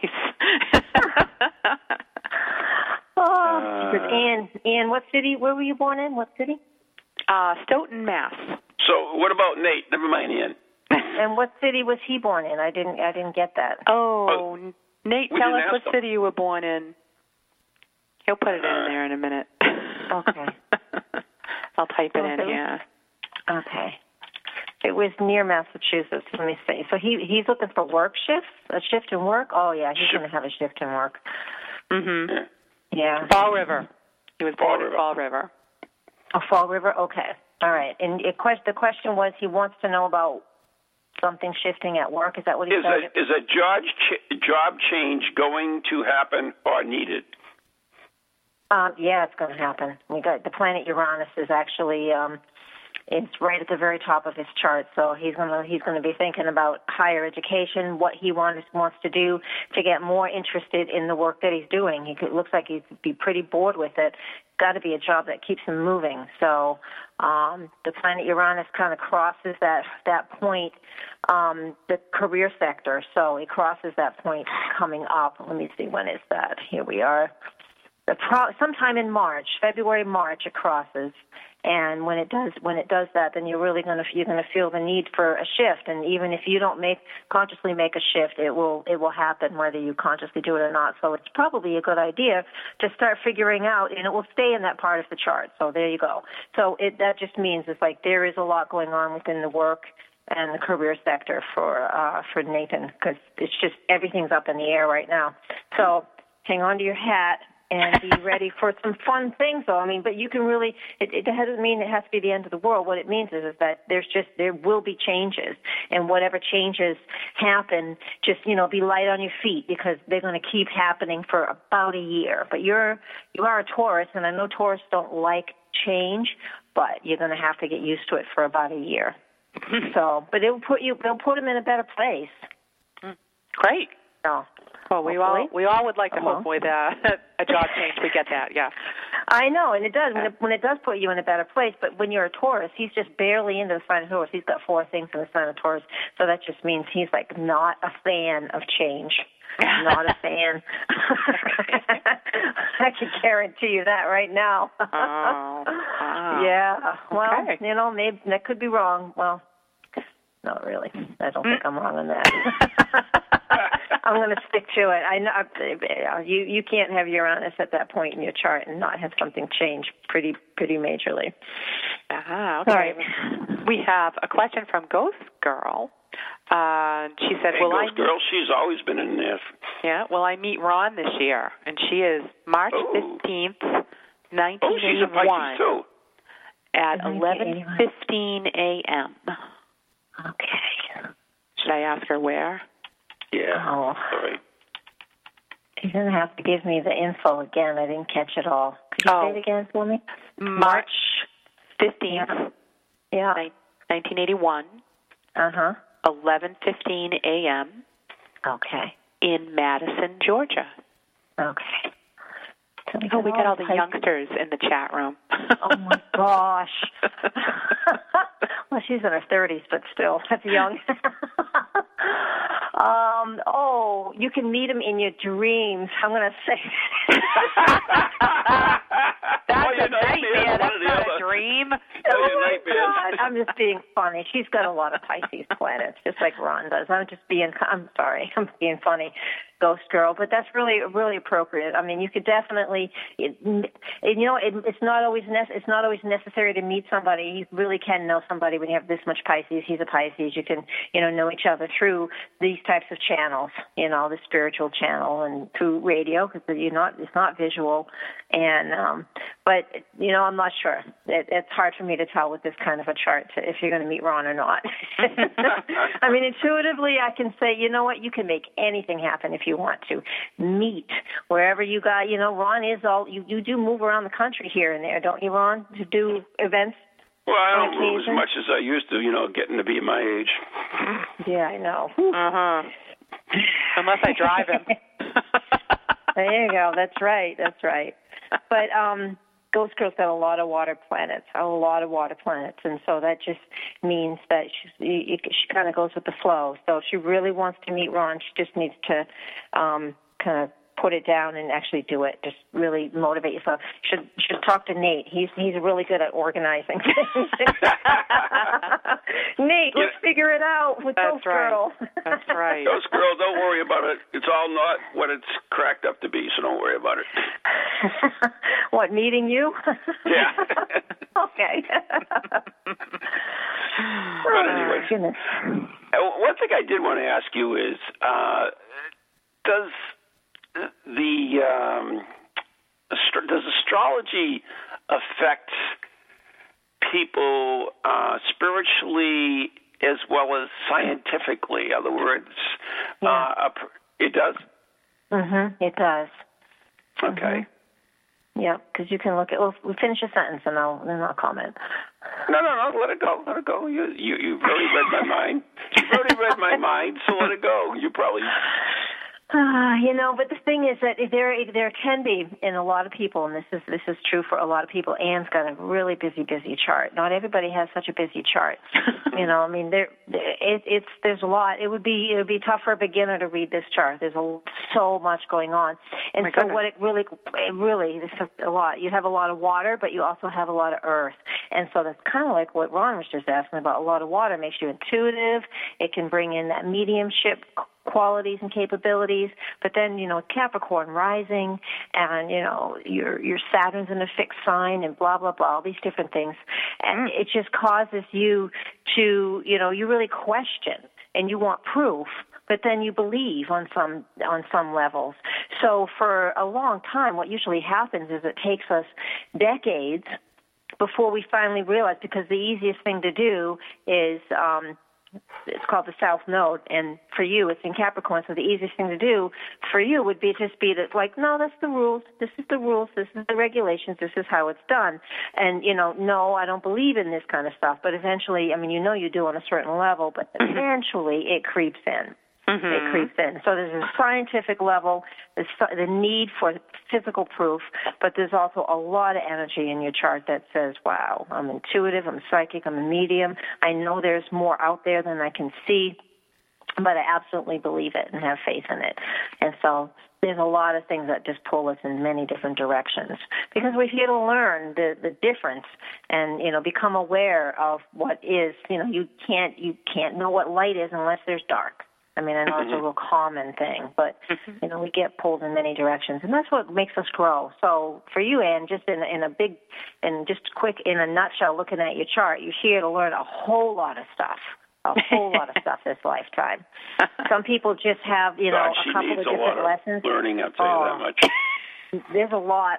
Oh, uh, Anne, Anne, what city? Where were you born in? What city? Uh, Stoughton, Mass. So what about Nate? Never mind, Anne. And what city was he born in? I didn't, I didn't get that. Oh, oh Nate, tell us what them. city you were born in. He'll put it uh, in there in a minute. Okay. I'll type it okay. in. Yeah. Okay. It was near Massachusetts. Let me see. So he he's looking for work shifts, a shift in work. Oh yeah, he's going to have a shift in work. Mm-hmm. Yeah. Yeah. Fall River. He was born in Fall River. Oh, Fall River? Okay. All right. And it, the question was he wants to know about something shifting at work. Is that what he is said? A, is a job, ch- job change going to happen or needed? Um, yeah, it's going to happen. We got the planet Uranus is actually um, it's right at the very top of his chart, so he's going to he's going to be thinking about higher education, what he wants wants to do to get more interested in the work that he's doing. He could, looks like he'd be pretty bored with it. Got to be a job that keeps him moving. So um, the planet Uranus kind of crosses that that point, um, the career sector. So it crosses that point coming up. Let me see, when is that? Here we are. The pro- sometime in March, February, March, it crosses. And when it does, when it does that, then you're really gonna you're gonna feel the need for a shift. And even if you don't make consciously make a shift, it will it will happen whether you consciously do it or not. So it's probably a good idea to start figuring out, and it will stay in that part of the chart. So there you go. So it that just means it's like there is a lot going on within the work and the career sector for uh, for Nathan, because it's just everything's up in the air right now. So hang on to your hat. And be ready for some fun things, though. I mean, but you can really, it, it doesn't mean it has to be the end of the world. What it means is, is that there's just, there will be changes. And whatever changes happen, just, you know, be light on your feet because they're going to keep happening for about a year. But you're, you are a Taurus, and I know Taurus don't like change, but you're going to have to get used to it for about a year. So, but it'll put you, they'll put them in a better place. Great. So. Well, we Hopefully. all we all would like to uh-huh. hope with uh, a job change we get that, yeah. I know, and it does when it, when it does put you in a better place. But when you're a Taurus, he's just barely into the sign of Taurus. He's got four things in the sign of Taurus, so that just means he's like not a fan of change. Not a fan. I can guarantee you that right now. oh, wow. Yeah. Well, okay. you know, maybe that could be wrong. Well. Not really. I don't think I'm wrong on that. I'm going to stick to it. I know you. You can't have Uranus at that point in your chart and not have something change pretty, pretty majorly. Ah, okay. All right. We have a question from Ghost Girl. Uh, she said, hey, "Will Ghost I?" Meet... Girl, she's always been in there. Yeah. Will I meet Ron this year? And she is March fifteenth, nineteen eighty-one, at eleven fifteen a.m. Okay. Should I ask her where? Yeah. Oh. Sorry. You're going to have to give me the info again. I didn't catch it all. Could you oh. say it again for me? March fifteenth, yeah. nineteen eighty-one. Uh-huh. eleven fifteen a.m. Okay. In Madison, Georgia. Okay. So we oh, we got all, all the youngsters in the chat room. Oh, my gosh. Well, she's in her thirties, but still, that's young. um, oh, you can meet him in your dreams. I'm going to say that. That's well, a nightmare. That's not a dream. Oh, my God. I'm just being funny. She's got a lot of Pisces planets, just like Ron does. I'm just being, I'm sorry, I'm being funny. Ghost Girl, but that's really, really appropriate. I mean, you could definitely, it, it, you know, it, it's not always nec- it's not always necessary to meet somebody. You really can know somebody when you have this much Pisces. He's a Pisces. You can, you know, know each other through these types of channels, you know, the spiritual channel and through radio because you're not, it's not visual. And um, But, you know, I'm not sure. It, it's hard for me to tell with this kind of a chart if you're going to meet Ron or not. I mean, intuitively, I can say, you know what, you can make anything happen if you want to. Meet wherever you got, you know, Ron is all, you, you do move around the country here and there, don't you, Ron, to do events? Well, I don't move as much as I used to, you know, getting to be my age. Yeah, I know. Uh-huh. Unless I drive him. There you go. That's right. That's right. But um, Ghost Girl's got a lot of water planets, a lot of water planets. And so that just means that she, she kind of goes with the flow. So if she really wants to meet Ron, she just needs to um, kind of put it down and actually do it. Just really motivate yourself. Should should talk to Nate. He's he's really good at organizing things. Nate, let's figure it out with Ghost Girl. That's right. Ghost Girl, don't worry about it. It's all not what it's cracked up to be, so don't worry about it. What, meeting you? Yeah. Okay. But anyway, goodness. One thing I did want to ask you is, uh, does... The um, astro- does astrology affect people uh, spiritually as well as scientifically? In other words, yeah. uh, it does? Mm-hmm, it does. Okay. Mm-hmm. Yeah, because you can look at, well, finish your sentence and I'll, then I'll comment. No, no, no, let it go, let it go. You, you, you've already read my mind. You've already read my mind, so let it go. You probably... Uh, you know, but the thing is that there there can be in a lot of people, and this is this is true for a lot of people. Anne's got a really busy, busy chart. Not everybody has such a busy chart. You know, I mean, there it, it's there's a lot. It would be it would be tough for a beginner to read this chart. There's a, so much going on, and My so goodness. what it really it really this is a lot. You have a lot of water, but you also have a lot of earth, and so that's kind of like what Ron was just asking about. A lot of water makes you intuitive. It can bring in that mediumship qualities and capabilities, but then, you know, Capricorn rising and, you know, your your Saturn's in a fixed sign and blah, blah, blah, all these different things. And mm. it just causes you to, you know, you really question and you want proof, but then you believe on some on some levels. So for a long time, what usually happens is it takes us decades before we finally realize, because the easiest thing to do is... um It's called the South Node, and for you, it's in Capricorn, so the easiest thing to do for you would be just be to, like, no, that's the rules, this is the rules, this is the regulations, this is how it's done. And, you know, no, I don't believe in this kind of stuff, but eventually, I mean, you know you do on a certain level, but eventually it creeps in. Mm-hmm. It creeps in. So there's a scientific level, the, the need for physical proof, but there's also a lot of energy in your chart that says, wow, I'm intuitive, I'm psychic, I'm a medium. I know there's more out there than I can see, but I absolutely believe it and have faith in it. And so there's a lot of things that just pull us in many different directions because we're here to learn the, the difference and, you know, become aware of what is, you know, you can't you can't know what light is unless there's dark. I mean, I know it's a real common thing, but, you know, we get pulled in many directions, and that's what makes us grow. So for you, Anne, just in, in a big, and just quick, in a nutshell, looking at your chart, you're here to learn a whole lot of stuff, a whole lot of stuff this lifetime. Some people just have, you know, God, a couple of different lot of lessons. Learning, I'll tell you oh. that much. There's a lot.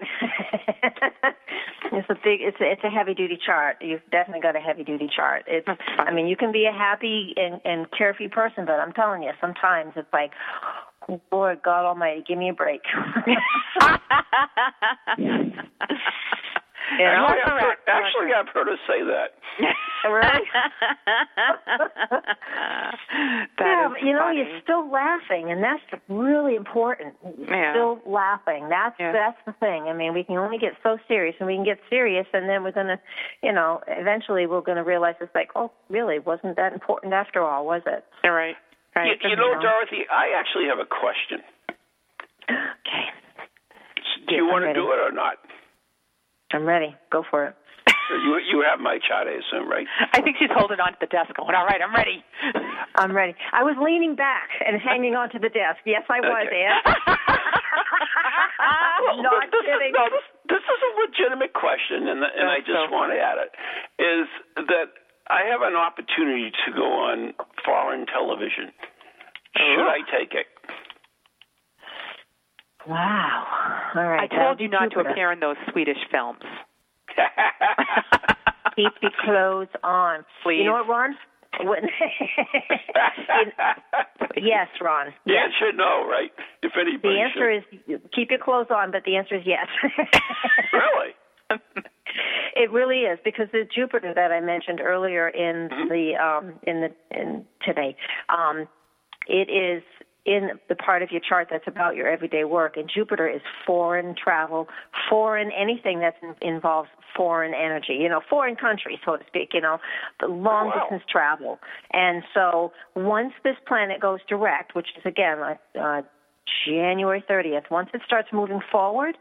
It's a big. It's a, it's a heavy-duty chart. You've definitely got a heavy-duty chart. It's. I mean, you can be a happy and, and carefree person, but I'm telling you, sometimes it's like, oh, Lord God Almighty, give me a break. You know, actually, I've heard, actually, I've heard her say that. Right? That yeah, but, you funny. know, you're still laughing, and that's really important. You're yeah. still laughing. That's yeah. that's the thing. I mean, we can only get so serious, and we can get serious, and then we're going to, you know, eventually we're going to realize it's like, oh, really, wasn't that important after all, was it? You're right. right. You, you, you know, know, Dorothy, I actually have a question. Okay. Do you yeah, want to do it or not? I'm ready. Go for it. You you have my chart, I assume, right? I think she's holding on to the desk going, all right, I'm ready. I'm ready. I was leaning back and hanging on to the desk. Yes, I was, okay. Anne. Well, Not this kidding. Is, no, this, this is a legitimate question, and, the, and I just so want to add it, is that I have an opportunity to go on foreign television. Should oh. I take it? Wow. All right. I told you not to appear in those Swedish films. Keep your clothes on. Please. You know what, Ron? Yes, Ron. The yes. answer no, right? If anybody the answer should. Is keep your clothes on, but the answer is yes. Really? It really is, because the Jupiter that I mentioned earlier in mm-hmm. the um, in the in today, um, it is in the part of your chart that's about your everyday work, and Jupiter is foreign travel, foreign anything that involves foreign energy, you know, foreign country, so to speak, you know, the long wow. distance travel. And so once this planet goes direct, which is again uh, January thirtieth, once it starts moving forward,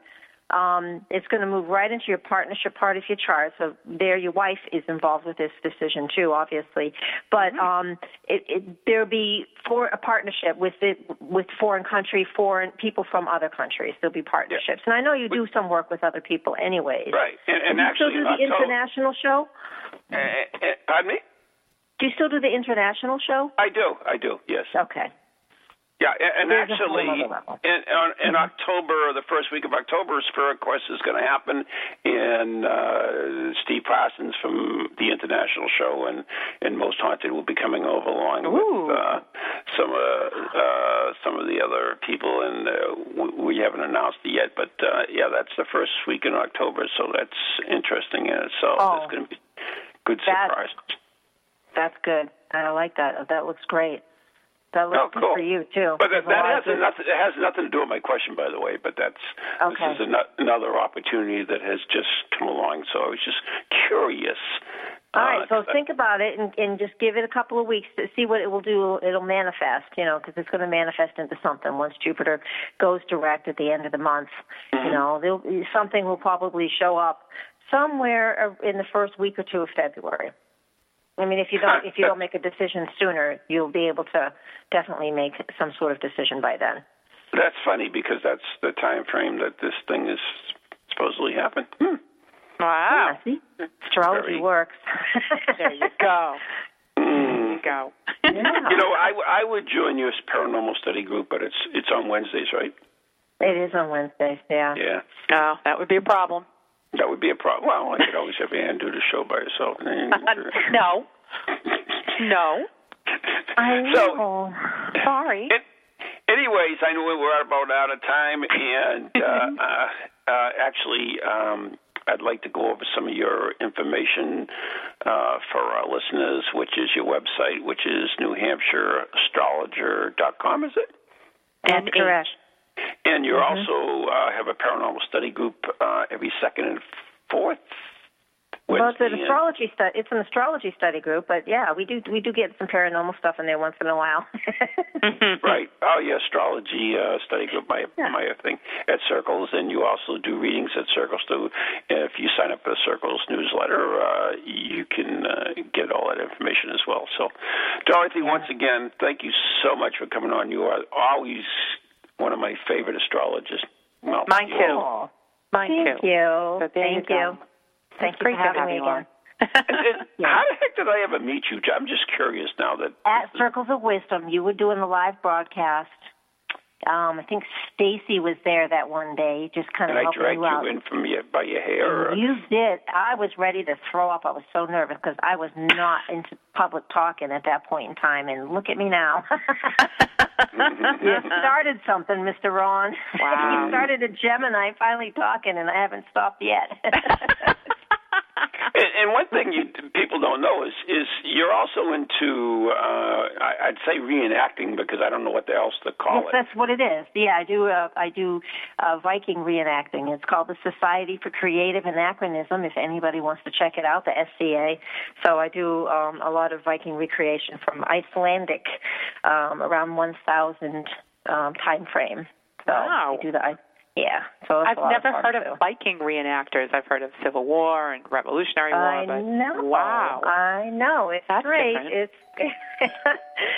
Um, it's going to move right into your partnership part of your chart. So there your wife is involved with this decision too, obviously. But um, it, it, there'll be for a partnership with the, with foreign country, foreign people from other countries. There'll be partnerships. Yeah. And I know you do some work with other people anyways. Right. And, and do you actually still do the international show? Uh, uh, pardon me? Do you still do the international show? I do. I do, yes. Okay. Yeah, and, and actually, in, in mm-hmm. October, or the first week of October, Spirit Quest is going to happen, and uh, Steve Parsons from the International Show and, and Most Haunted will be coming over along Ooh. with uh, some uh, uh, some of the other people, and uh, we, we haven't announced it yet, but uh, yeah, that's the first week in October, so that's interesting in itself. Oh, it's going to be a good surprise. That's good. I like that. That looks great. That looks oh, cool. good for you, too. But that, that has, nothing, it has nothing to do with my question, by the way, but that's okay. This is an, another opportunity that has just come along, so I was just curious. All right, uh, so think I, about it and, and just give it a couple of weeks to see what it will do. It'll manifest, you know, because it's going to manifest into something once Jupiter goes direct at the end of the month. Mm-hmm. You know, something will probably show up somewhere in the first week or two of February. I mean, if you don't if you don't make a decision sooner, you'll be able to definitely make some sort of decision by then. That's funny because that's the time frame that this thing is supposedly happened. Hmm. Wow. Yeah, see? Astrology Very... works. There you go. There you go. Yeah. You know, I, I would join your paranormal study group, but it's it's on Wednesdays, right? It is on Wednesdays, yeah. Yeah. No, that would be a problem. That would be a problem. Well, I could always have Ann do the show by herself. no. No. I know. So, Sorry. It, anyways, I know we were about out of time, and uh, uh, uh, actually um, I'd like to go over some of your information uh, for our listeners, which is your website, which is New Hampshire Astrologer dot com, is it? That's correct. And you mm-hmm. also uh, have a paranormal study group uh, every second and fourth Wednesday. Well, it's an astrology stu- It's an astrology study group, but yeah, we do we do get some paranormal stuff in there once in a while. Right. Oh, yeah, astrology uh, study group, my yeah. my thing at Circles, and you also do readings at Circles too. And if you sign up for the Circles newsletter, uh, you can uh, get all that information as well. So, Dorothy, yeah. once again, thank you so much for coming on. You are always one of my favorite astrologists. Well, Mine too. Aww. Mine Thank too. You. So Thank you. you. Thank you for having me again. It, yeah. How the heck did I ever meet you? I'm just curious now that at Circles of Wisdom, you were doing the live broadcast. Um, I think Stacy was there that one day, just kind of and helping you out. I dragged you in from your, by your hair. Or... You did. I was ready to throw up. I was so nervous because I was not into public talking at that point in time, and look at me now. Mm-hmm. You started something, Mister Ron. Wow. You started a Gemini finally talking, and I haven't stopped yet. and, and one thing you, people don't know is is you're also into, uh, I, I'd say reenacting, because I don't know what else to call yes, it. That's what it is. Yeah, I do uh, I do uh, Viking reenacting. It's called the Society for Creative Anachronism, if anybody wants to check it out, the S C A. So I do um, a lot of Viking recreation from Icelandic um, around one thousand um, time frame. So wow. I do the Yeah, so I've never of heard too. of Viking reenactors. I've heard of Civil War and Revolutionary War. I but know. Wow. I know. It's That's great. Different. It's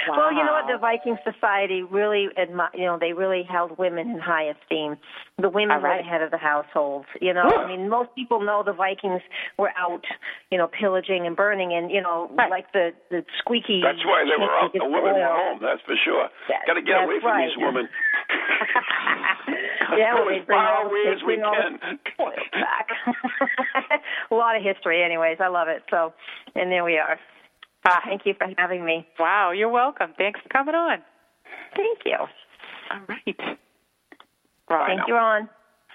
wow. Well, you know what? The Viking Society really, admi- you know, they really held women in high esteem. The women right. were the head of the household. You know, yeah. I mean, most people know the Vikings were out, you know, pillaging and burning, and you know, right. like the, the squeaky. That's why they were out. The women were home. That's for sure. Got to get away from right. these women. yeah, go as far away as we can. A lot of history, anyways. I love it. So, and there we are. Uh, thank you for having me. Wow, you're welcome. Thanks for coming on. Thank you. All right. Right. Thank you, Ron.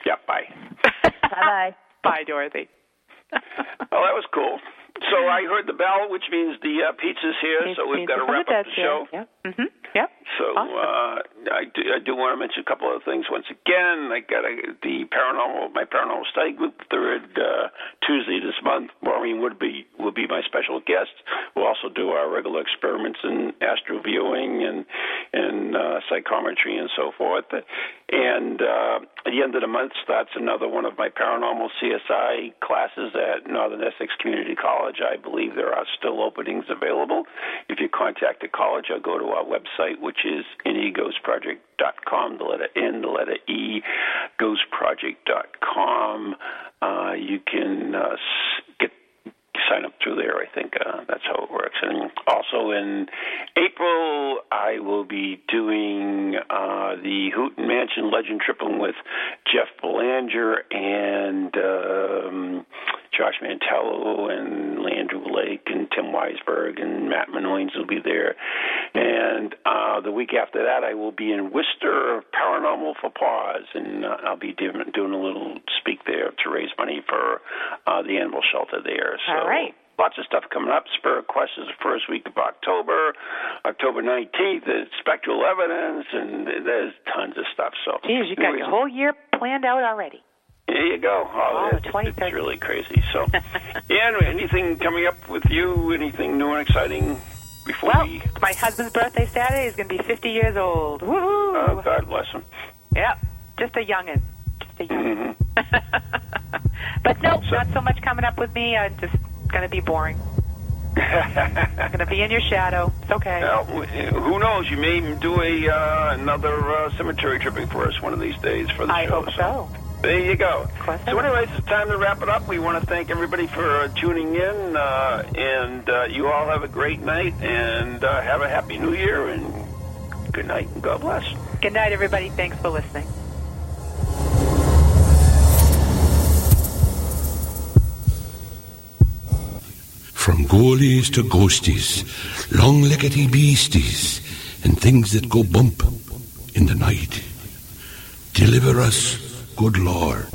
Yeah, bye. Bye-bye. Bye, Dorothy. Oh, that was cool. So I heard the bell, which means the uh, pizza's here, pizza, so we've got to wrap up the show. Yep. Mm-hmm. Yep. So awesome. uh, I, do, I do want to mention a couple of things. Once again, I got a, the paranormal, my paranormal study group, third uh, Tuesday this month. Maureen Wood be, will be my special guest. We'll also do our regular experiments in astro viewing and, and uh, psychometry and so forth. And uh, at the end of the month starts another one of my paranormal C S I classes at Northern Essex Community College. I believe there are still openings available. If you contact the college, or go to our website, which is ine ghost project dot com, the letter N, the letter E, ghost project dot com. Uh, you can uh, get sign up through there. I think uh, that's how it works. And also in April, I will be doing uh, the Hutton Mansion Legend Tripping with Jeff Belanger and um, Josh Mantello and Andrew Lake and Tim Weisberg and Matt Manoins will be there. And uh, the week after that, I will be in Worcester Paranormal for Paws, and uh, I'll be doing, doing a little speak there to raise money for uh, the animal shelter there. So. All right. Lots of stuff coming up. Spirit Quest is the first week of October. October nineteenth is Spectral Evidence, and there's tons of stuff. So, geez, you got your whole year planned out already. There you go. Oh, oh, it's, it's really crazy. So, yeah, anyway, anything coming up with you? Anything new and exciting? Before well, we... my husband's birthday Saturday is going to be fifty years old. Woo-hoo! Oh, God bless him. Yep, just a youngin'. Just a youngin'. Mm-hmm. But no, so, not so much coming up with me. I'm just going to be boring. I'm going to be in your shadow. It's okay. Now, who knows? You may do a uh, another uh, cemetery tripping for us one of these days for the I show. I hope so. so. There you go. So anyways, it's time to wrap it up. We want to thank everybody for uh, tuning in, uh, and uh, you all have a great night, and uh, have a happy new year, and good night, and God bless. Good night, everybody. Thanks for listening. From ghoulies to ghosties, long-leggedy beasties, and things that go bump in the night. Deliver us, good Lord.